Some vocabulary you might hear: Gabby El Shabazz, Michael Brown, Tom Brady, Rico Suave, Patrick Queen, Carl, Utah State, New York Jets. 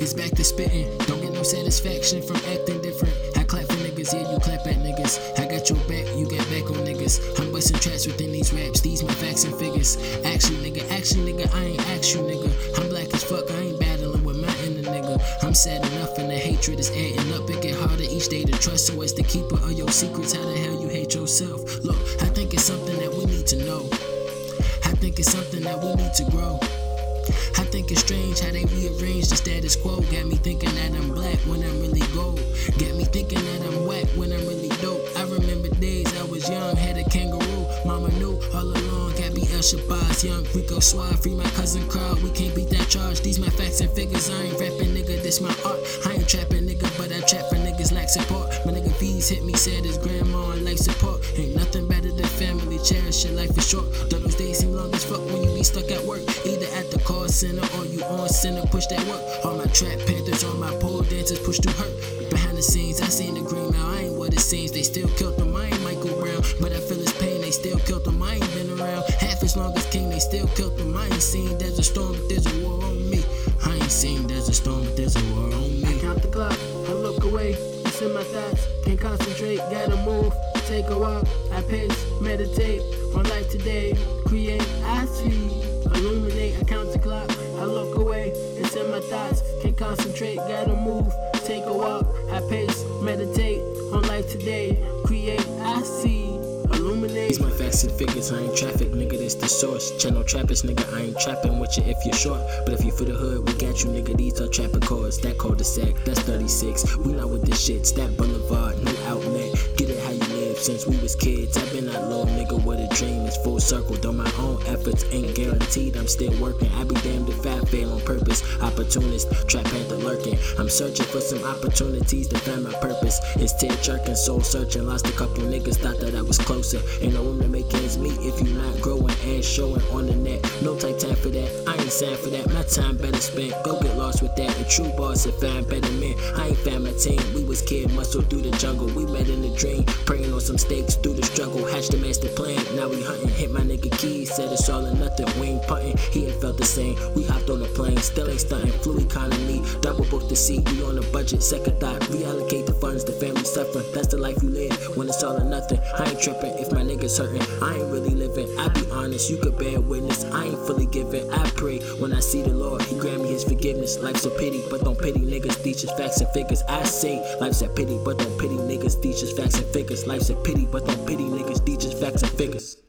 It's back to spitting. Don't get no satisfaction from acting different. I clap for niggas, yeah, you clap at niggas. I got your back, you get back on niggas. I'm busting traps within these raps. These my facts and figures. Action, nigga, I ain't ask you, nigga. I'm black as fuck, I ain't battling with my inner nigga. I'm sad enough and the hatred is adding up. It get harder each day to trust, so as the keeper of your secrets, how the hell you hate yourself? Look, I think it's something that we need to know. I think it's something that we need to grow. I think it's strange how they rearrange the status quo. Got me thinking that I'm black when I'm really gold. Got me thinking that I'm whack when I'm really dope. I remember days I was young, had a kangaroo. Mama knew all along, Gabby El Shabazz, young Rico Suave, free my cousin Carl. We can't beat that charge, these my facts and figures. I ain't rapping, nigga, this my art. I ain't trapping, nigga, but I trap for niggas lack support. My nigga V's hit me, said his grandma on life support. Ain't nothing better than family, cherish your life is short. Though those days seem long as fuck when you be stuck at work, either at the call center or you on center, push that work. All my trap panthers, all my pole dancers push to hurt. Behind the scenes, I seen the green now, I ain't what it seems. They still killed them, I ain't Michael Brown, but I feel his pain. They still killed them, I ain't been around half as long as King. They still killed them, I ain't seen there's a storm, but there's a war on me. I ain't seen there's a storm, but there's a war on me. I count the clock, I look away, it's in my thoughts. Can't concentrate, gotta move, take a walk. I pace, meditate on life today, create, I see. Illuminate, I count the clock, I look away, it's in my thoughts. Can't concentrate, gotta move, take a walk. I pace, meditate on life today, create, I see. Illuminate. These my facts and figures, I ain't traffic, nigga, this the source. Channel trappers, nigga, I ain't trapping with you if you're short. But if you for the hood, we got you, nigga, these are trapper chords. That cul-de-sac, that's 36, we not with this shit. Stat Boulevard, no outlet, get it how you live. Since we was kids, I've been out low, nigga, what a dream is full circle. Though my own efforts ain't guaranteed, I'm still working. I be damned if I fail on purpose, opportunist, trap panther lurking. I'm searching for some opportunities to find my purpose. It's tear jerking, soul searching, lost a couple niggas, thought that I was close. Ain't no room to make ends meet if you not growing and showing on the net. No tight time for that, I ain't signed for that. My time better spent, go get lost with that. A true boss and find better men. I ain't found my team, we was kid muscle through the jungle. We met in the dream, praying on some stakes through the struggle. Hatched the master plan, now we hunting. Hit my nigga Keys, said it's all or nothing. We ain't punting, he ain't felt the same. We hopped on the plane, still ain't stunting. Flew economy, double booked the seat. We on a budget, second thought, reallocate the funds. The family suffering, that's the life you live when it's all or nothing. I ain't tripping. If my niggas hurting, I ain't really living. I be honest, you could bear witness. I ain't fully giving. I pray when I see the Lord, He grant me His forgiveness. Life's a pity, but don't pity niggas. Teach us facts and figures. I say, life's a pity, but don't pity niggas. Teach us facts and figures. Life's a pity, but don't pity niggas. Teach us facts and figures.